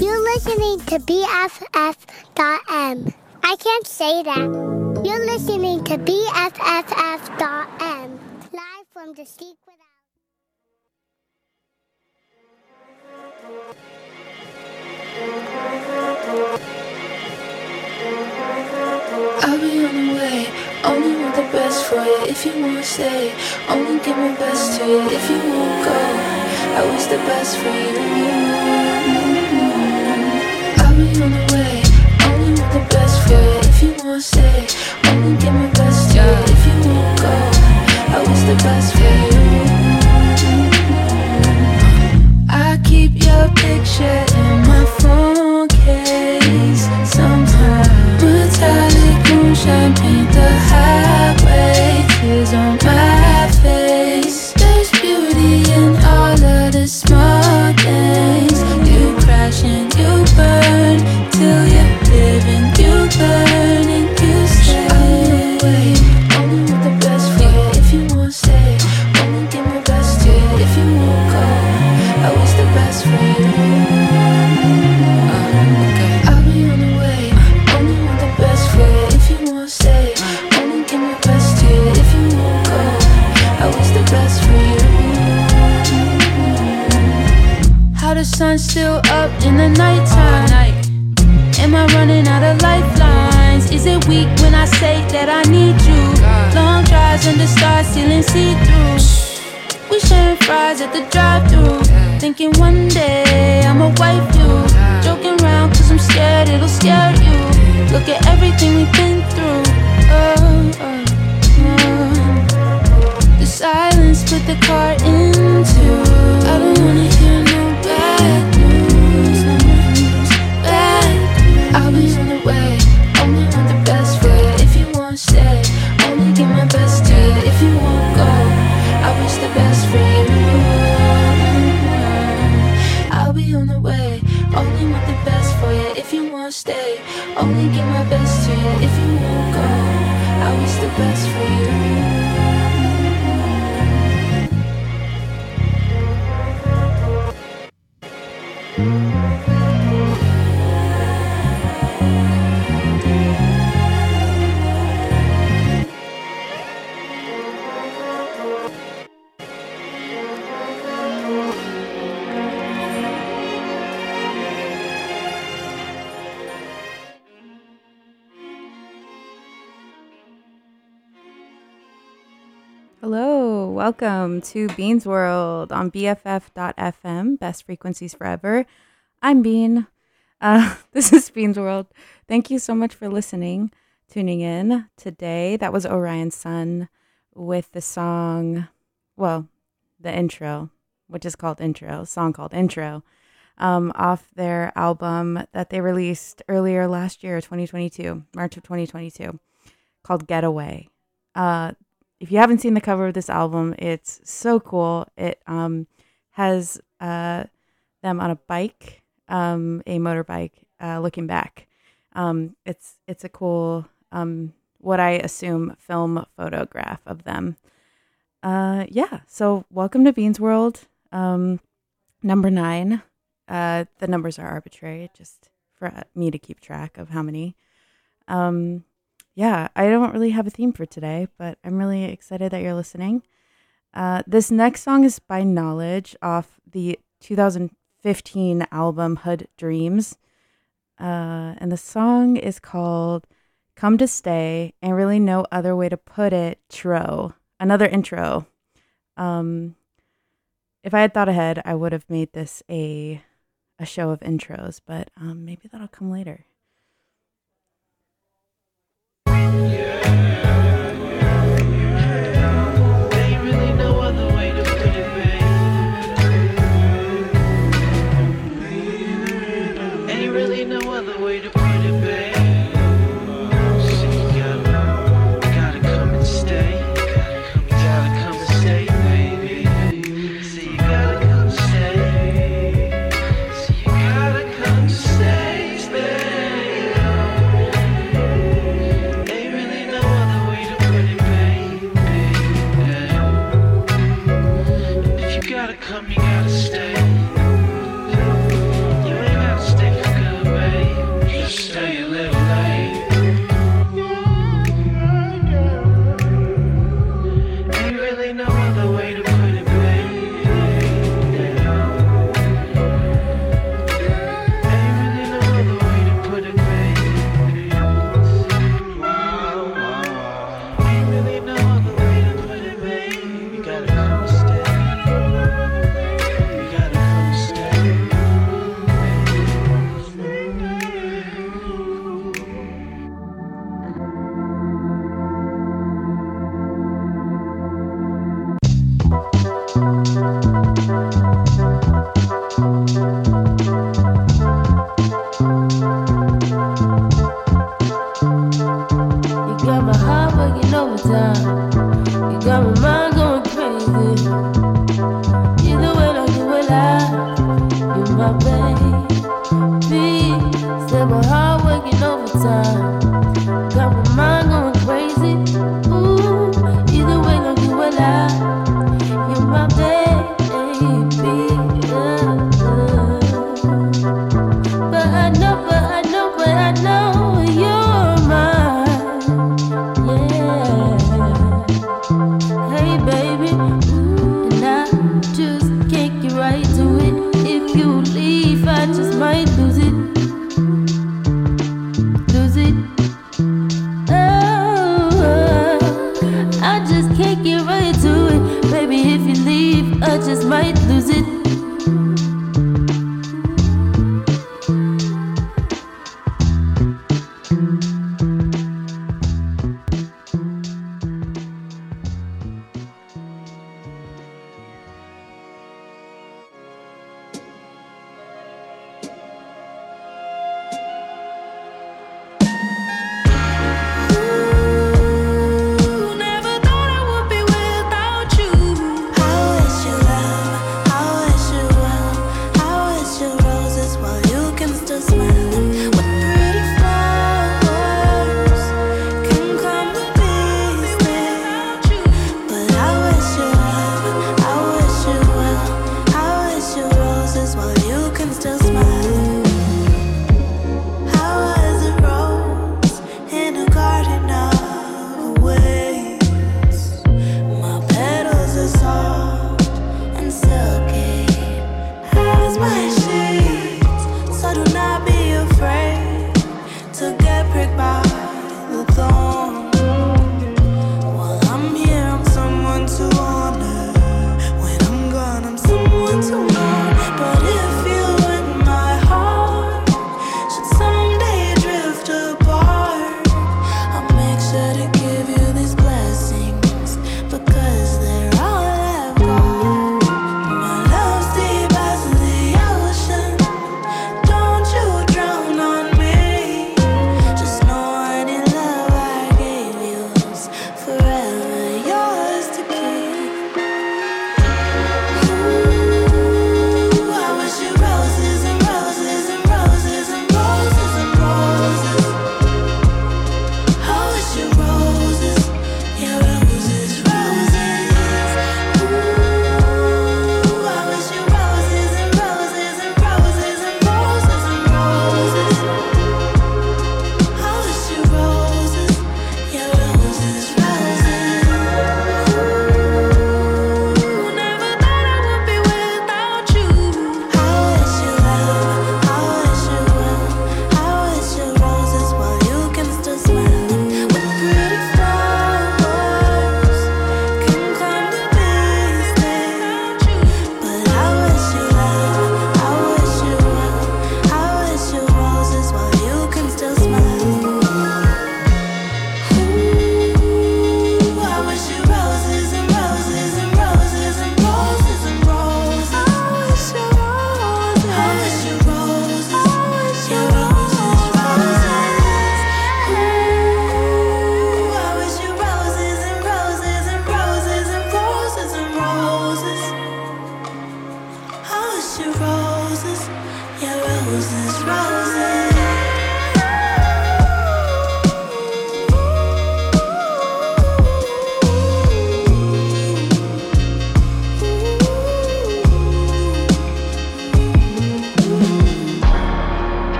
You're listening to BFF.M. I can't say that. You're listening to BFF.M. Live from the secret. I'll be on the way. Only want the best for you. If you wanna stay, only give my best to you. If you won't go, I wish the best for you. I'll be on the way. Only want the best for you. If you wanna stay, only give my best to you. If you won't go, I wish the best for you. I keep your picture in my phone case sometimes. Metallic moonshine paint the highway, tears on my face. There's beauty in all of the small things. You crash and you burn till you live and you learn and you stay. I'm away, only want the best for you. If you won't stay, only give my best to you. If you won't go, I wish the best for you. The sun's still up in the nighttime. Am I running out of lifelines? Is it weak when I say that I need you? Long drives under stars, ceiling see-through. We sharing fries at the drive-thru. Thinking one day I'ma wipe you. Joking around cause I'm scared it'll scare you. Look at everything we've been through. The silence put the car into. I don't wanna hear no. I'll be on the way, only want the best for you. If you won't stay, only give my best to you. If you won't go, I wish the best for you. I'll be on the way, only want the best for you. If you won't stay, only give my best to you. If you won't go, I wish the best for you. Welcome to Bean's World on BFF.FM, best frequencies forever. I'm Bean. This is Bean's World. Thank you so much for listening, tuning in today. That was Orion Sun with the song, well, the intro, which is called Intro, song called Intro, off their album that they released earlier last year, 2022, March of 2022, called Getaway. If you haven't seen the cover of this album, it's so cool. It has them on a bike, a motorbike, looking back. It's a cool, what I assume, film photograph of them. So welcome to Bean's World, number 9. The numbers are arbitrary, just for me to keep track of how many. I don't really have a theme for today, but I'm really excited that you're listening. This next song is by Knxwledge off the 2015 album Hud Dreams. And the song is called Come to Stay, and really no other way to put it, Tro. Another intro. If I had thought ahead, I would have made this a show of intros, but maybe that'll come later.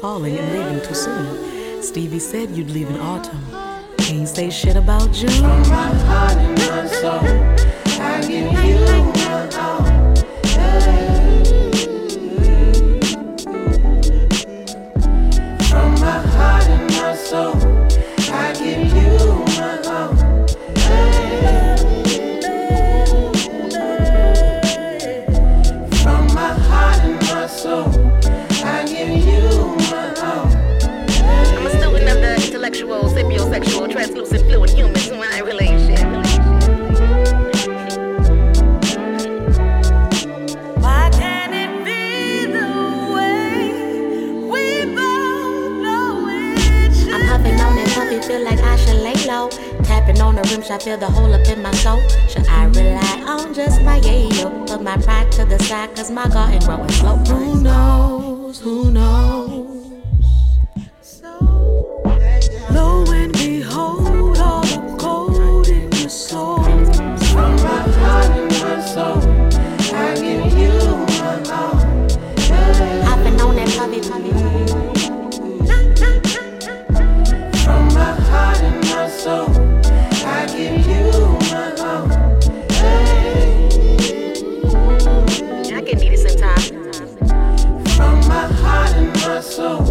Falling and leaving too soon. Stevie said you'd leave in autumn. Can't say shit about June. From my heart and my soul, I give you my all. From my heart and my soul, I give you my all. From my heart and my soul, I give you. Intellectual, semiosexual, translucent, fluid human to my relation. Why can't it be the way we both know it should? I'm puffing on that puffy, feel like I should lay low. Tapping on the rim, I feel the hole up in my soul. Should I rely on just my yayo? Put my pride to the side, cause my garden growing slow. Who knows, who knows? So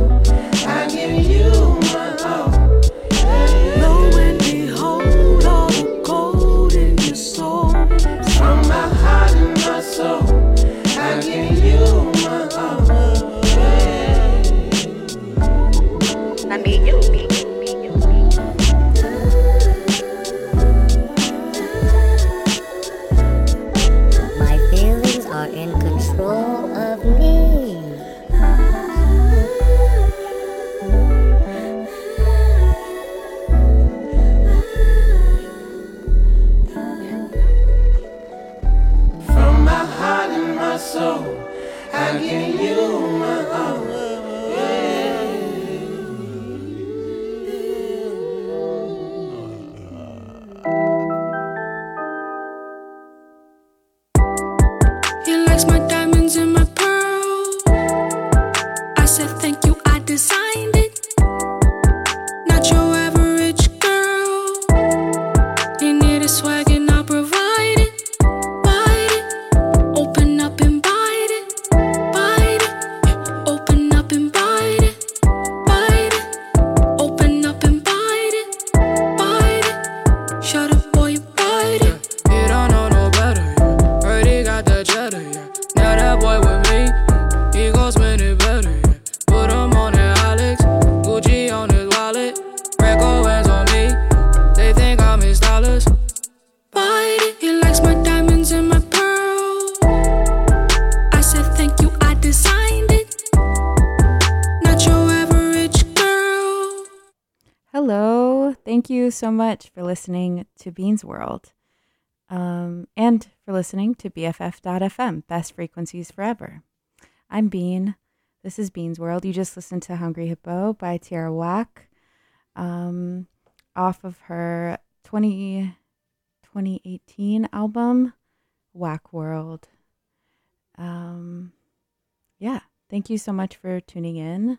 So much for listening to Bean's World and for listening to BFF.FM, Best Frequencies Forever. I'm Bean. This is Bean's World. You just listened to Hungry Hippo by Tiara Wack off of her 2018 album, Wack World. Yeah, thank you so much for tuning in.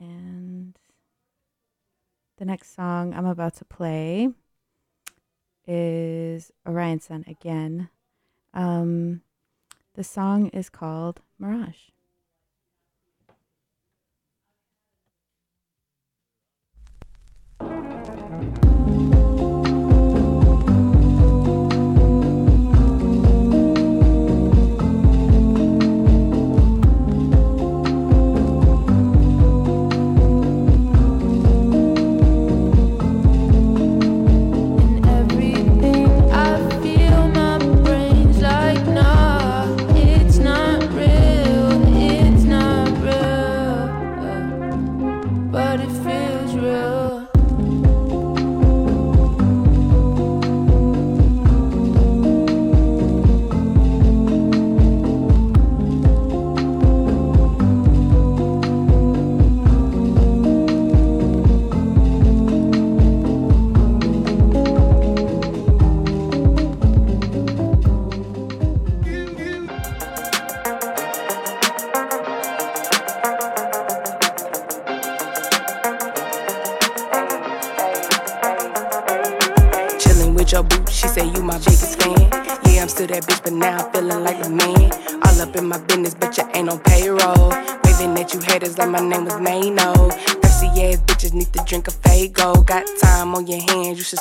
And the next song I'm about to play is Orion Sun again. The song is called Mirage.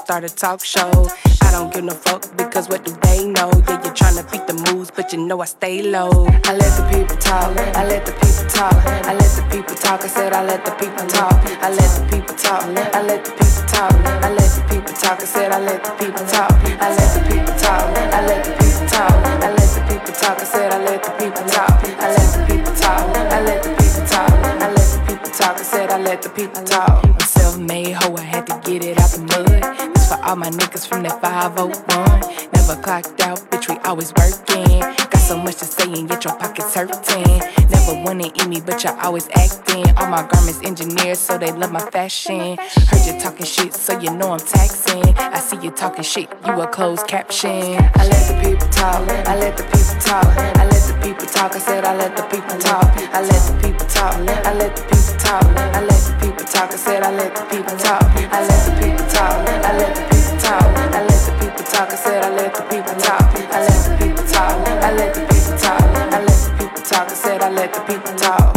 Start a talk show. I don't give no fuck because what do they know? Yeah, you're trying to beat the moves, but you know I stay low. I let the people talk, I let the people talk, I let the people talk. I said I let the people talk, I let the people talk, I let the people talk, I let the people talk. I said I let the people talk, I let the people talk, I let the people talk, I let the people talk. I said I let the people talk, I let the people talk, I let the people talk, I let the people talk. I said I let the people talk. I'm self-made hoe, I had to get it out the mud. For all my niggas from that 501. Never clocked out, bitch, we always working. Got so much to say and yet your pockets hurting. Never wanna eat me, but y'all always acting. All my garments engineered, so they love my fashion. Heard you talking shit, so you know I'm taxing. I see you talking shit, you a closed caption. I let the people talk, I let the people talk, I let the people talk. I said I let the people talk, I let the people talk, I let the people talk, I let the people talk. I said I let the people talk, I let the people talk, I let the people talk, I let the people talk. I said I let the people talk, I let the people talk, I let the people talk, I let the people talk. I said I let the people talk.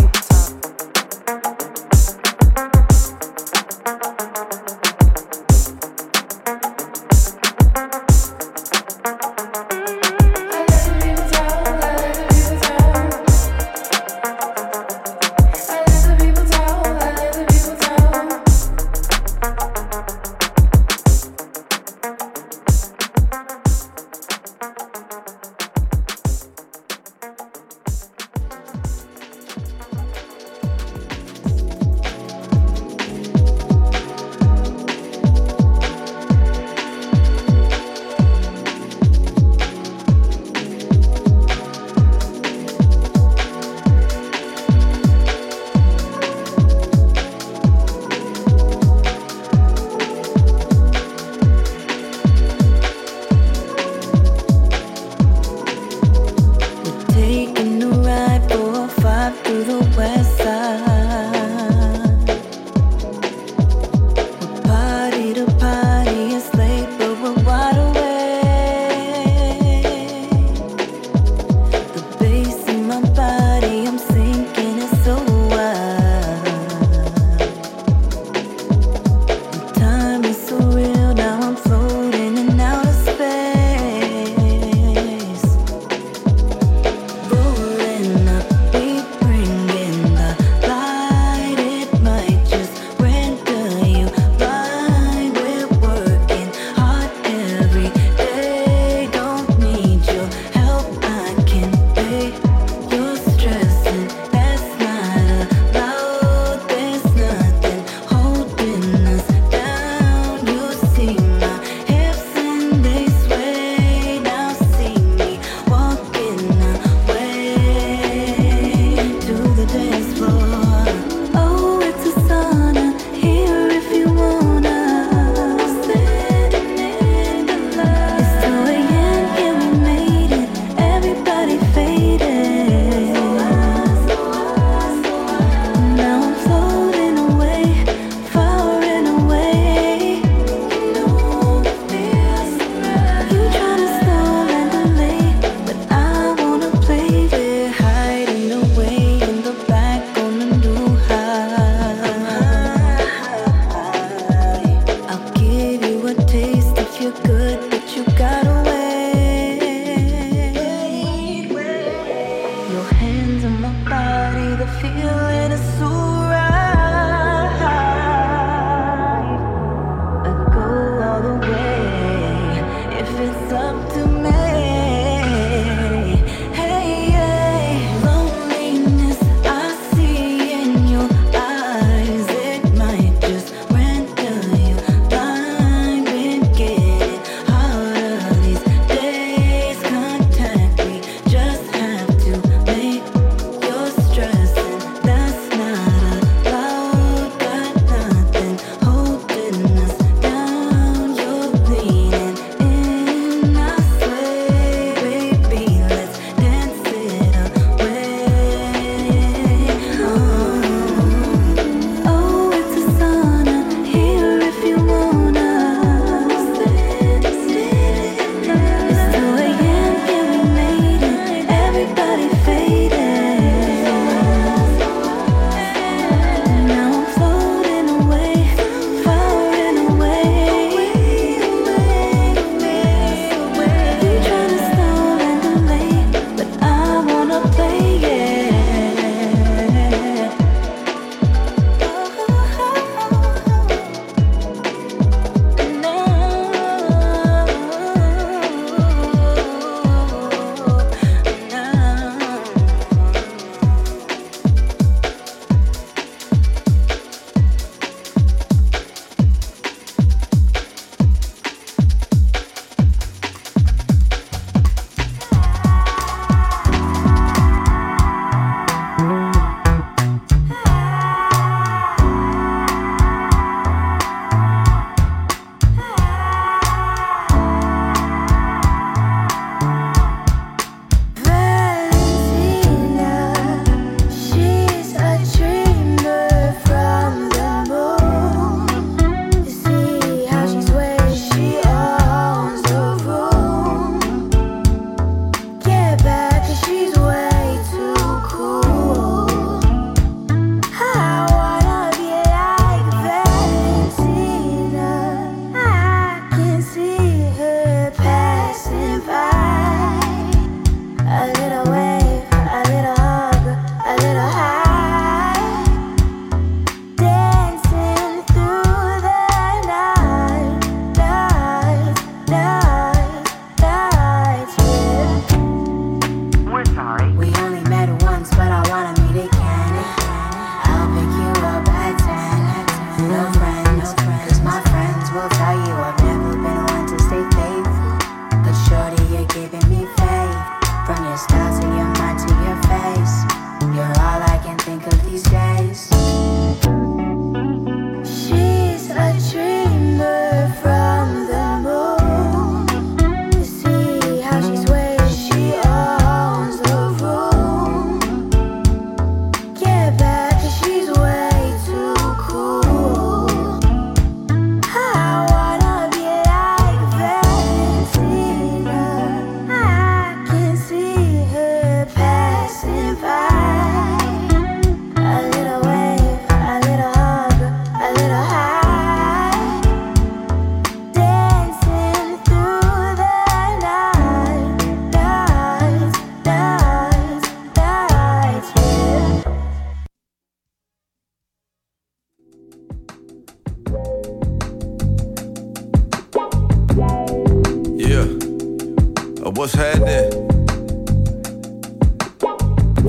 What's happening?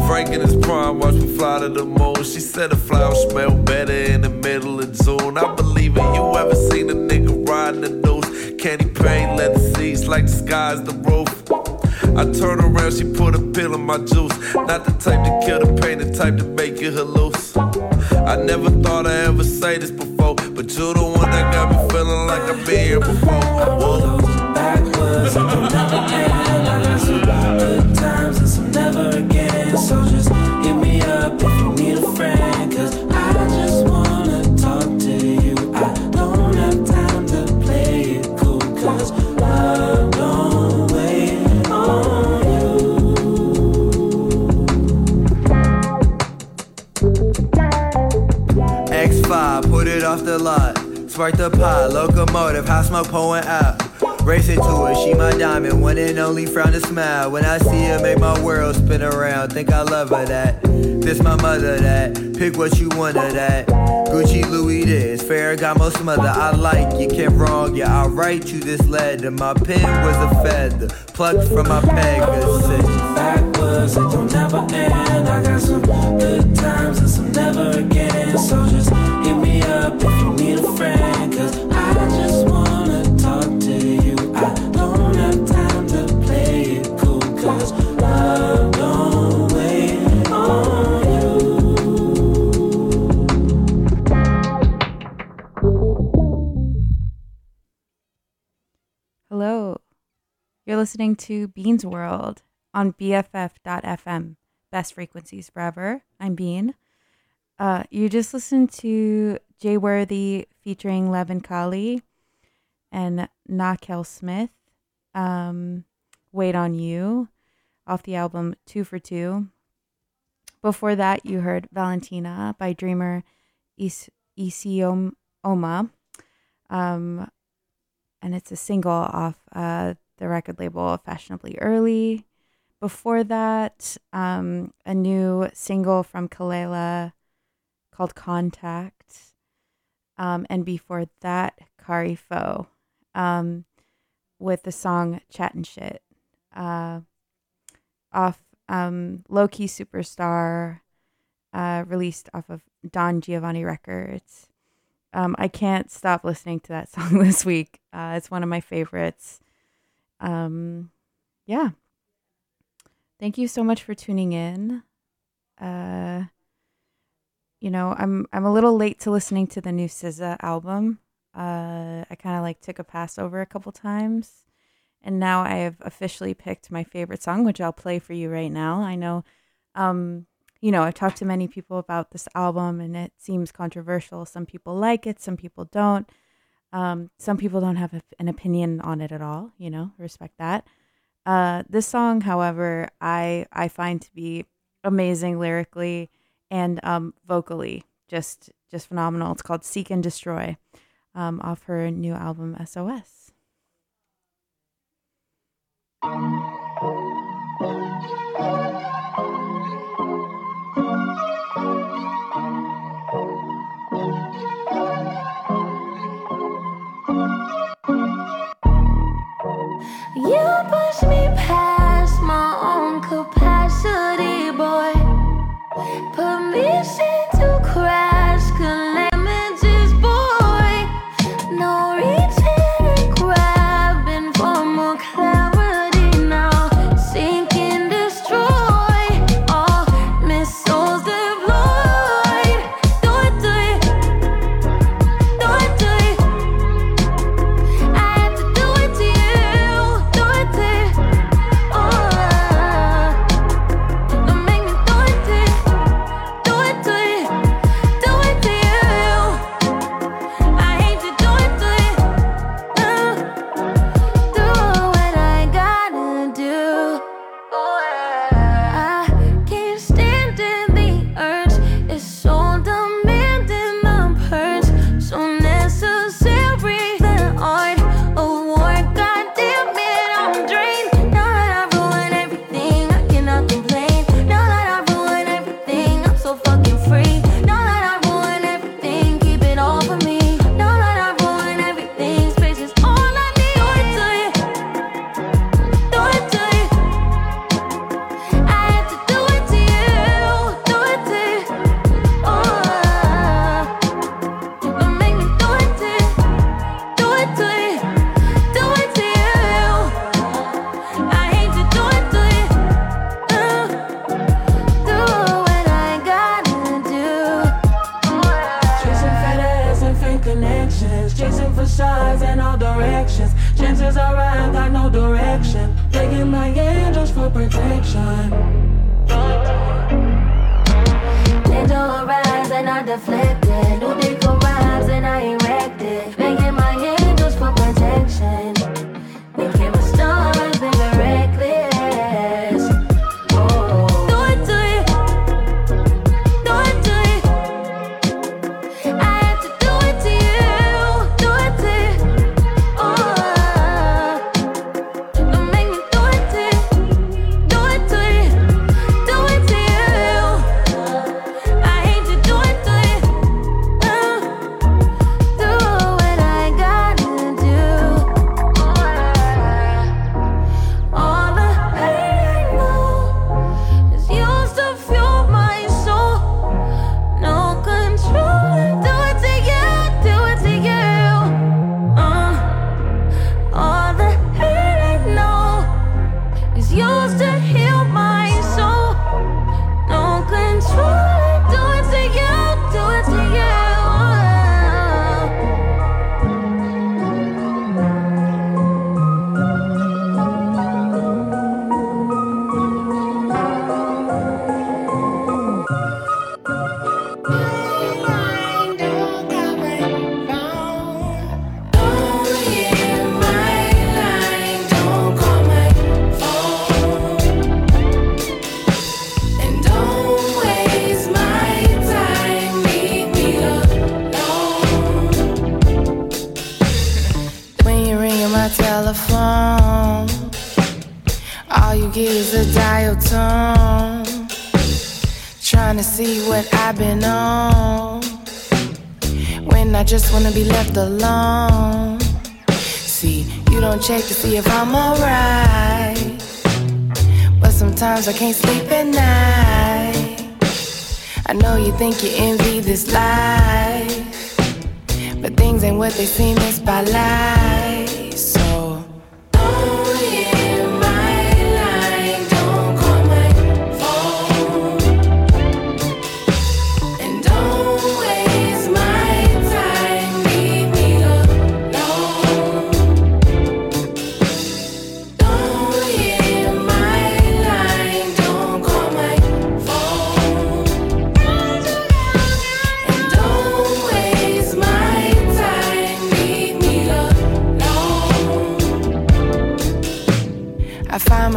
Frank in his prime, watch me fly to the moon. She said the flowers smell better in the middle of June. I believe in you. Ever seen a nigga riding the news? Candy paint, leather seats, like the sky's the roof. I turn around, she put a pill in my juice. Not the type to kill the pain, the type to make you hallucinate. I never thought I'd ever say this before, but you the one that got me feeling like I've been here before. Whoa. So just hit me up if you need a friend, 'cause I just wanna talk to you. I don't have time to play it cool, 'cause love don't wait on you. X5, put it off the lot. Spark the pot, locomotive, hot smoke pouring out. Racing to her, she my diamond, one and only frown and smile. When I see her, make my world spin around. Think I love her that, this my mother that. Pick what you want of that. Gucci, Louis this, Ferragamo smother. I like you, can't wrong you. I write you this letter. My pen was a feather, plucked from my Pegasus. Backwards, it don't never end. I got some good times and some never again. So just hit me up if you need a friend, 'cause I just wanna talk to you. I don't have time to play it cool, 'cause love don't wait on you. Hello. You're listening to Bean's World on BFF.FM. Best frequencies forever. I'm Bean. You just listened to Jay Worthy featuring Lev and Kali and Nakel Smith, Wait on You, off the album 2 for 2. Before that, you heard Valentina by dreamer Isioma, and it's a single off the record label Fashionably Early. Before that, a new single from Kelela called Contact, and before that, Kari Faux, with the song Chat and Shit, off Low Key Superstar, released off of Don Giovanni Records. I can't stop listening to that song this week. It's one of my favorites. Yeah. Thank you so much for tuning in. I'm a little late to listening to the new SZA album. I kind of took a pass over a couple times, and now I have officially picked my favorite song, which I'll play for you right now. I know, I've talked to many people about this album, and it seems controversial. Some people like it, some people don't. Some people don't have an opinion on it at all. Respect that. This song, however, I find to be amazing lyrically and vocally, just phenomenal. It's called Seek and Destroy. Off her new album, SOS. You push me past my own capacity, boy. Permission to crash, calamities, boy. No reaching, grabbing for more clarity now. chasing for shots in all directions. Chances are I got no direction. Begging my angels for protection. They don't arise and I deflect it. New dick arrives and I erect it. Begging my angels for protection. Making my stars bigger reckless. Just wanna be left alone. See, you don't check to see if I'm alright, but sometimes I can't sleep at night. I know you think you envy this life, but things ain't what they seem, it's by light. So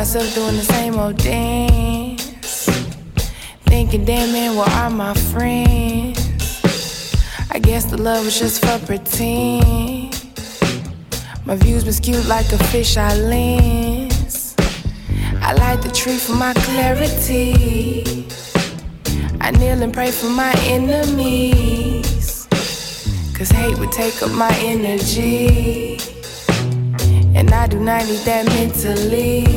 myself doing the same old dance, thinking, damn man, where are my friends? I guess the love was just for pretend. My views been skewed like a fisheye lens. I light the tree for my clarity. I kneel and pray for my enemies, cause hate would take up my energy, and I do not need that mentally.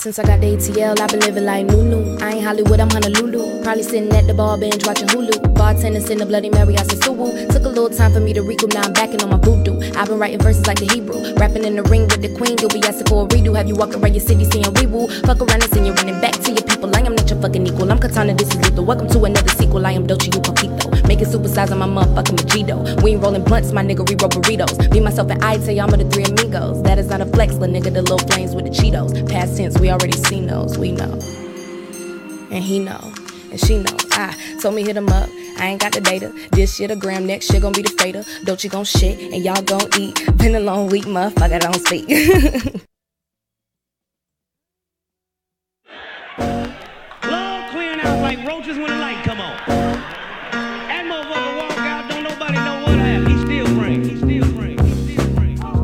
since I got the ATL, I been living like Nunu. I ain't Hollywood, I'm Honolulu. Probably sitting at the bar bench watching Hulu. Bartenders in the Bloody Mary, I said Suwu. Took a little time for me to recoup, now I'm backing on my voodoo. I've been writing verses like the Hebrew. Rapping in the ring with the queen, you'll be asking for a redo. Have you walking around your city seeing Weewoo? Fuck around and send you running back to your people. I am not your fucking equal, I'm Katana, this is Luther. Welcome to another sequel, I am Dolce, you Papito. Making supersize on my motherfucking Mojito. We ain't rolling blunts, my nigga, we roll burritos. Me, myself, and I tell y'all I'm the three amigos. That is not a flex, little nigga, the little flames with the Cheetos. Past tense, we already seen those, we know. And he know, and she know. Ah, told me hit him up, I ain't got the data. This year the gram, next year gon' be the fader. Don't you gon' shit, and y'all gon' eat. Been a long week, motherfucker, don't speak. Love clearing out like roaches when the light come on. That motherfucker walk out, don't nobody know what happened. He still bring, he still bring, he still bring, he still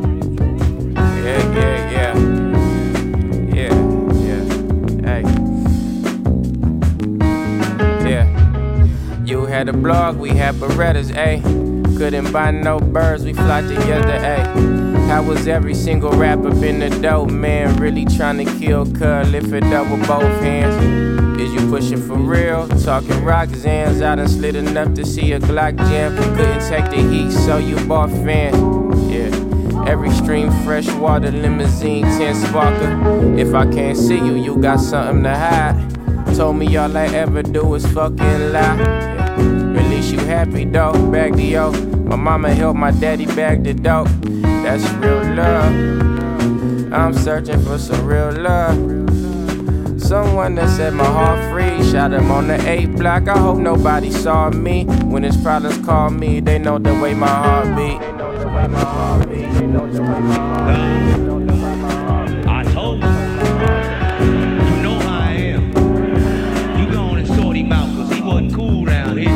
bring, he still bring. Yeah. Yeah. You had a blog, we had Berettas, ayy. Couldn't buy no birds, we fly together, ayy. How was every single rapper been the dope man? Really trying to kill cuz, lift it up with both hands. Is you pushing for real? Talking Roxanne's. I done slid enough to see a Glock jam. Couldn't take the heat, so you bought fans. Yeah. Every stream, fresh water, limousine, 10 sparkler. If I can't see you, you got something to hide. Told me all I ever do is fucking lie. Yeah. At least you happy though, bag the yo. My mama helped my daddy bag the dope. That's real love. I'm searching for some real love. Someone that set my heart free. Shot him on the 8th block. I hope nobody saw me. When his problems call me, they know the way my heart beat. I told you, you know how I am. You go on and sort him out, cause he wasn't cool round here.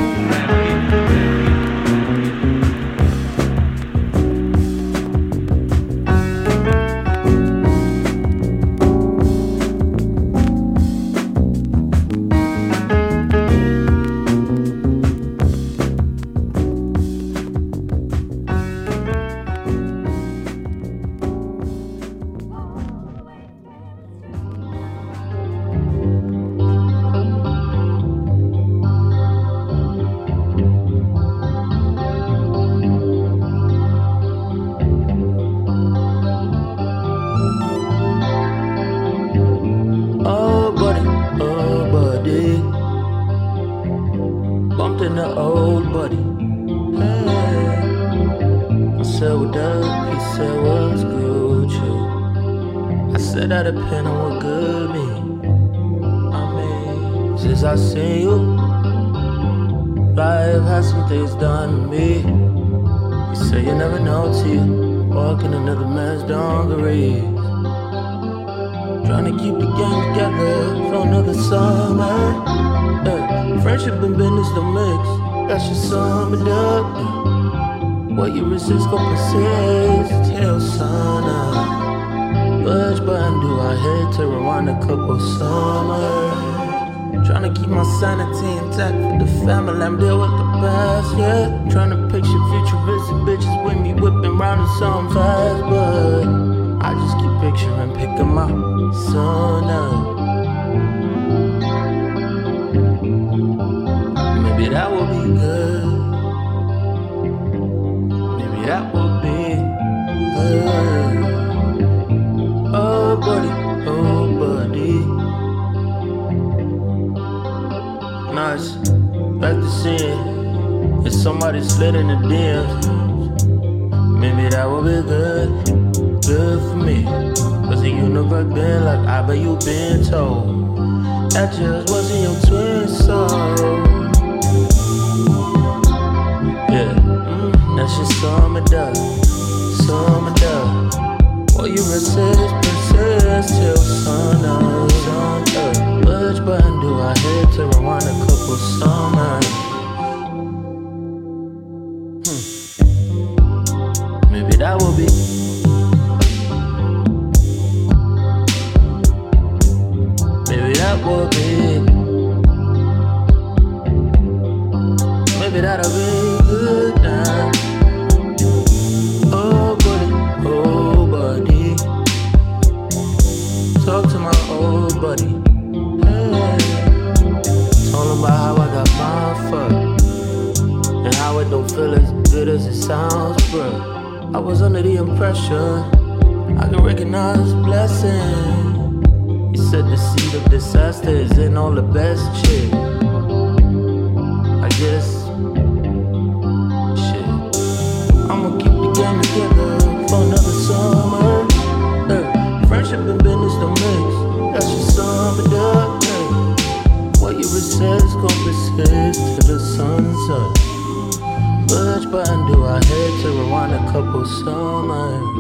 Cisco persist till sun up. Budge button, do I hate to rewind a couple summers? Trying to keep my sanity intact for the family. I'm dealing with the past, yeah. Trying to picture futuristic bitches with me whipping round in some fast, but I just keep picturing picking my son up. Maybe that will be good. That would be good. Oh, buddy, oh, buddy. Nice, back to seeing if somebody slid in the DMs. Maybe that would be good, good for me. Cause the universe been like I bet you been told. That just wasn't your twin soul. That's your summer duck, summer duck. Well, you resist till sun up, sun up. Which button do I hit to rewind a couple summers? Maybe that will be. Maybe that will be. Maybe that'll be good now. Oh, buddy, buddy. Hey. Told him about how I got my fuck and how it don't feel as good as it sounds, bruh. I was under the impression I could recognize blessing. He said the seed of disaster is in all the best shit. I guess I'ma keep the game together for another summer. Friendship and business don't mix. That's just some of the thing. What you resist gon' persist till the sunset. Which button do I hit to rewind a couple summers?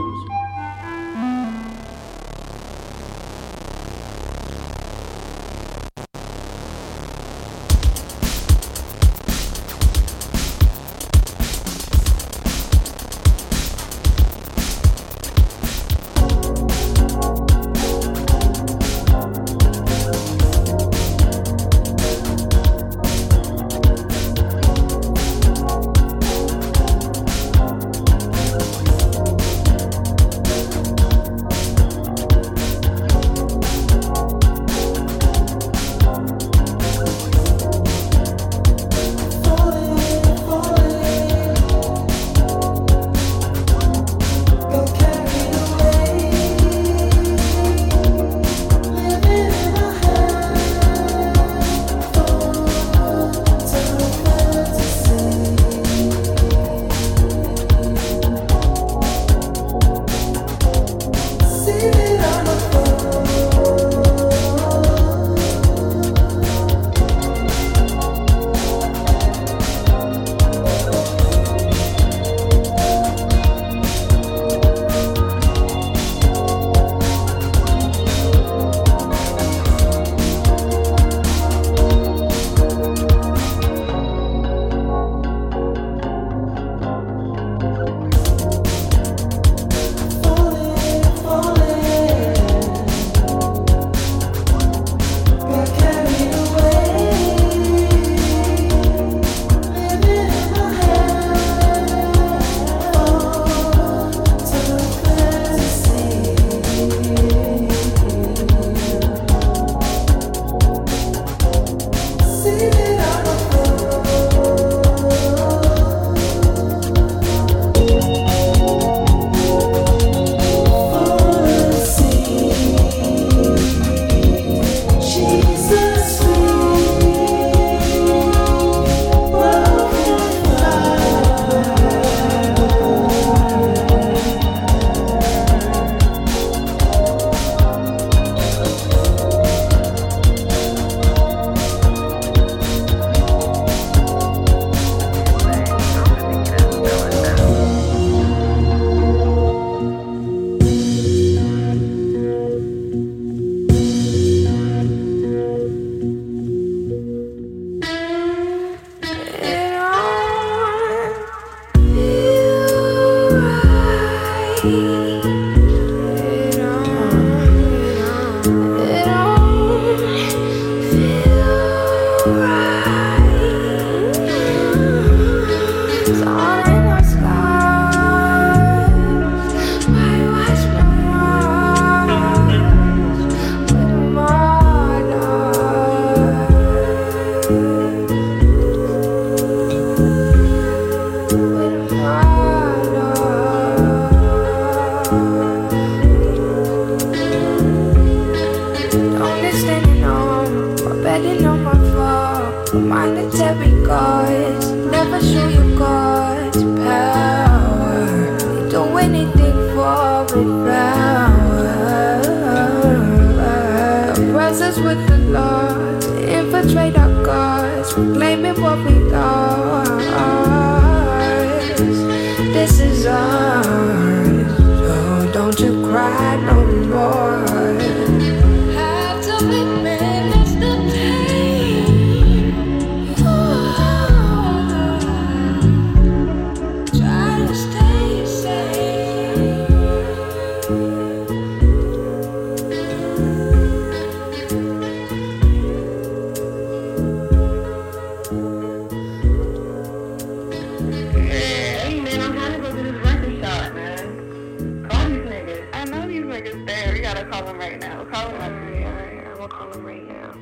on right now.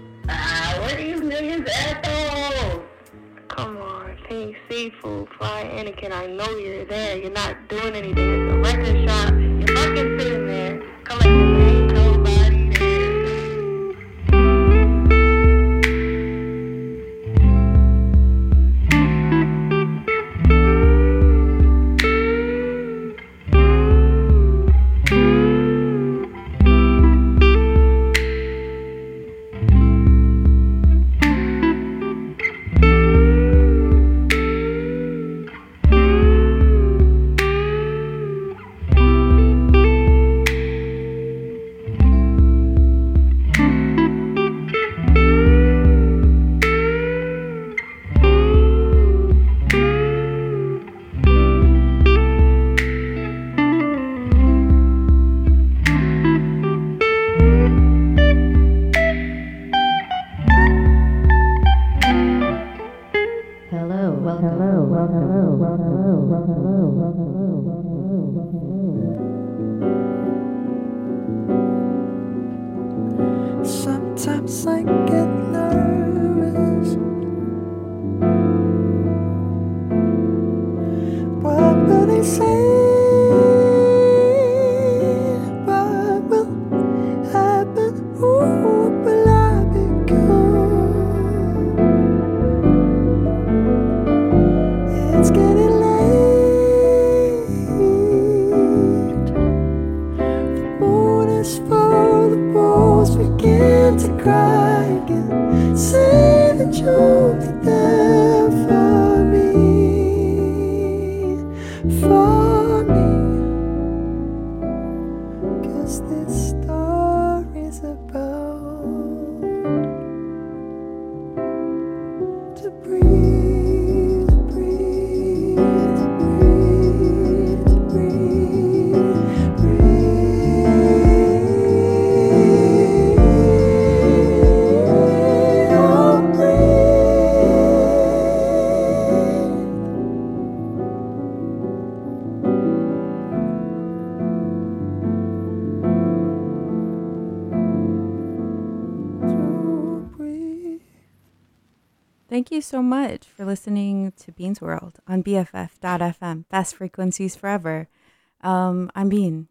Where these niggas assholes? Come on, Pink Seafood, Fly Anakin, I know you're there. You're not doing anything. It's a record shop. You're fucking sitting there. Come like this. Ain't nobody so much for listening to Bean's World on BFF.FM, Best Frequencies Forever. I'm Bean,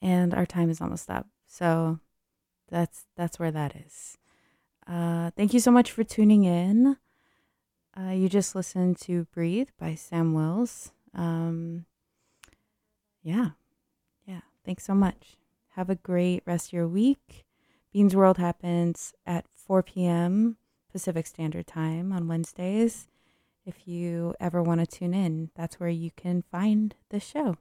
and our time is almost up, so that's where that is. Thank you so much for tuning in. You just listened to Breathe by Sam Wills. Thanks so much. Have a great rest of your week. Bean's World happens at 4 p.m. Pacific Standard Time on Wednesdays. If you ever want to tune in, that's where you can find the show.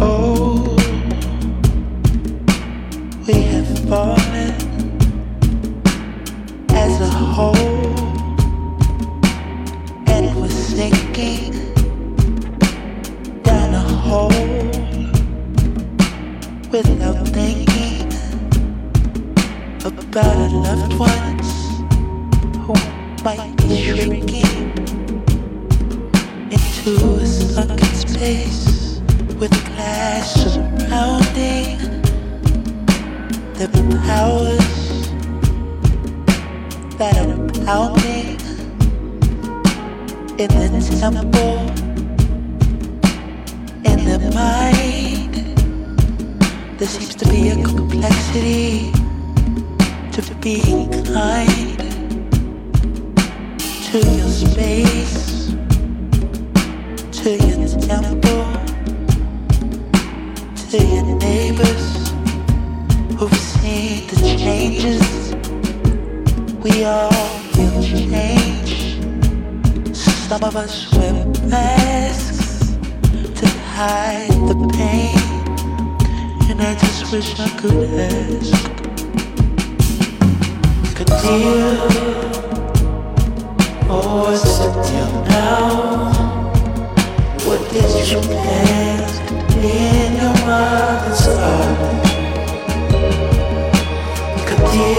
Oh, we have fallen as a whole. Sinking down a hole without thinking about our loved ones who might be shrinking into a sunken space with glass surrounding the powers that are pounding in the temple, in the mind. There seems to be a complexity to being kind to your space, to your temple, to your neighbors who've seen the changes. We all feel change. Some of us wear masks to hide the pain, and I just wish I could ask, could you, or sit down now? What did you plant in your mother's heart? Could you,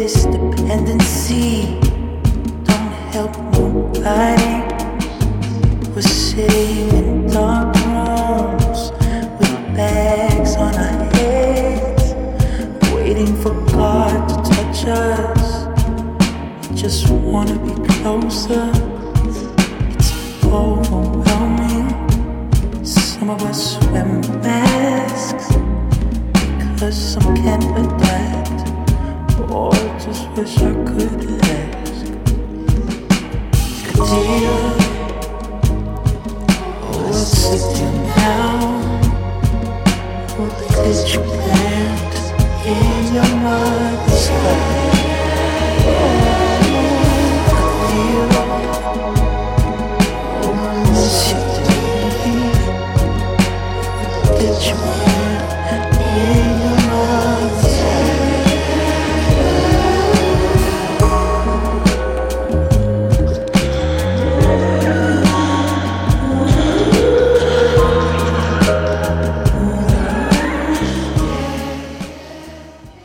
this dependency. Don't help nobody. We're sitting in dark rooms with bags on our heads, waiting for God to touch us. We just wanna be closer. It's overwhelming. Some of us wear masks because some can't adapt. Or I just wish I could ask Kelela, what's with you now? What did you plant in your mother's heart? Kelela, what did you plant?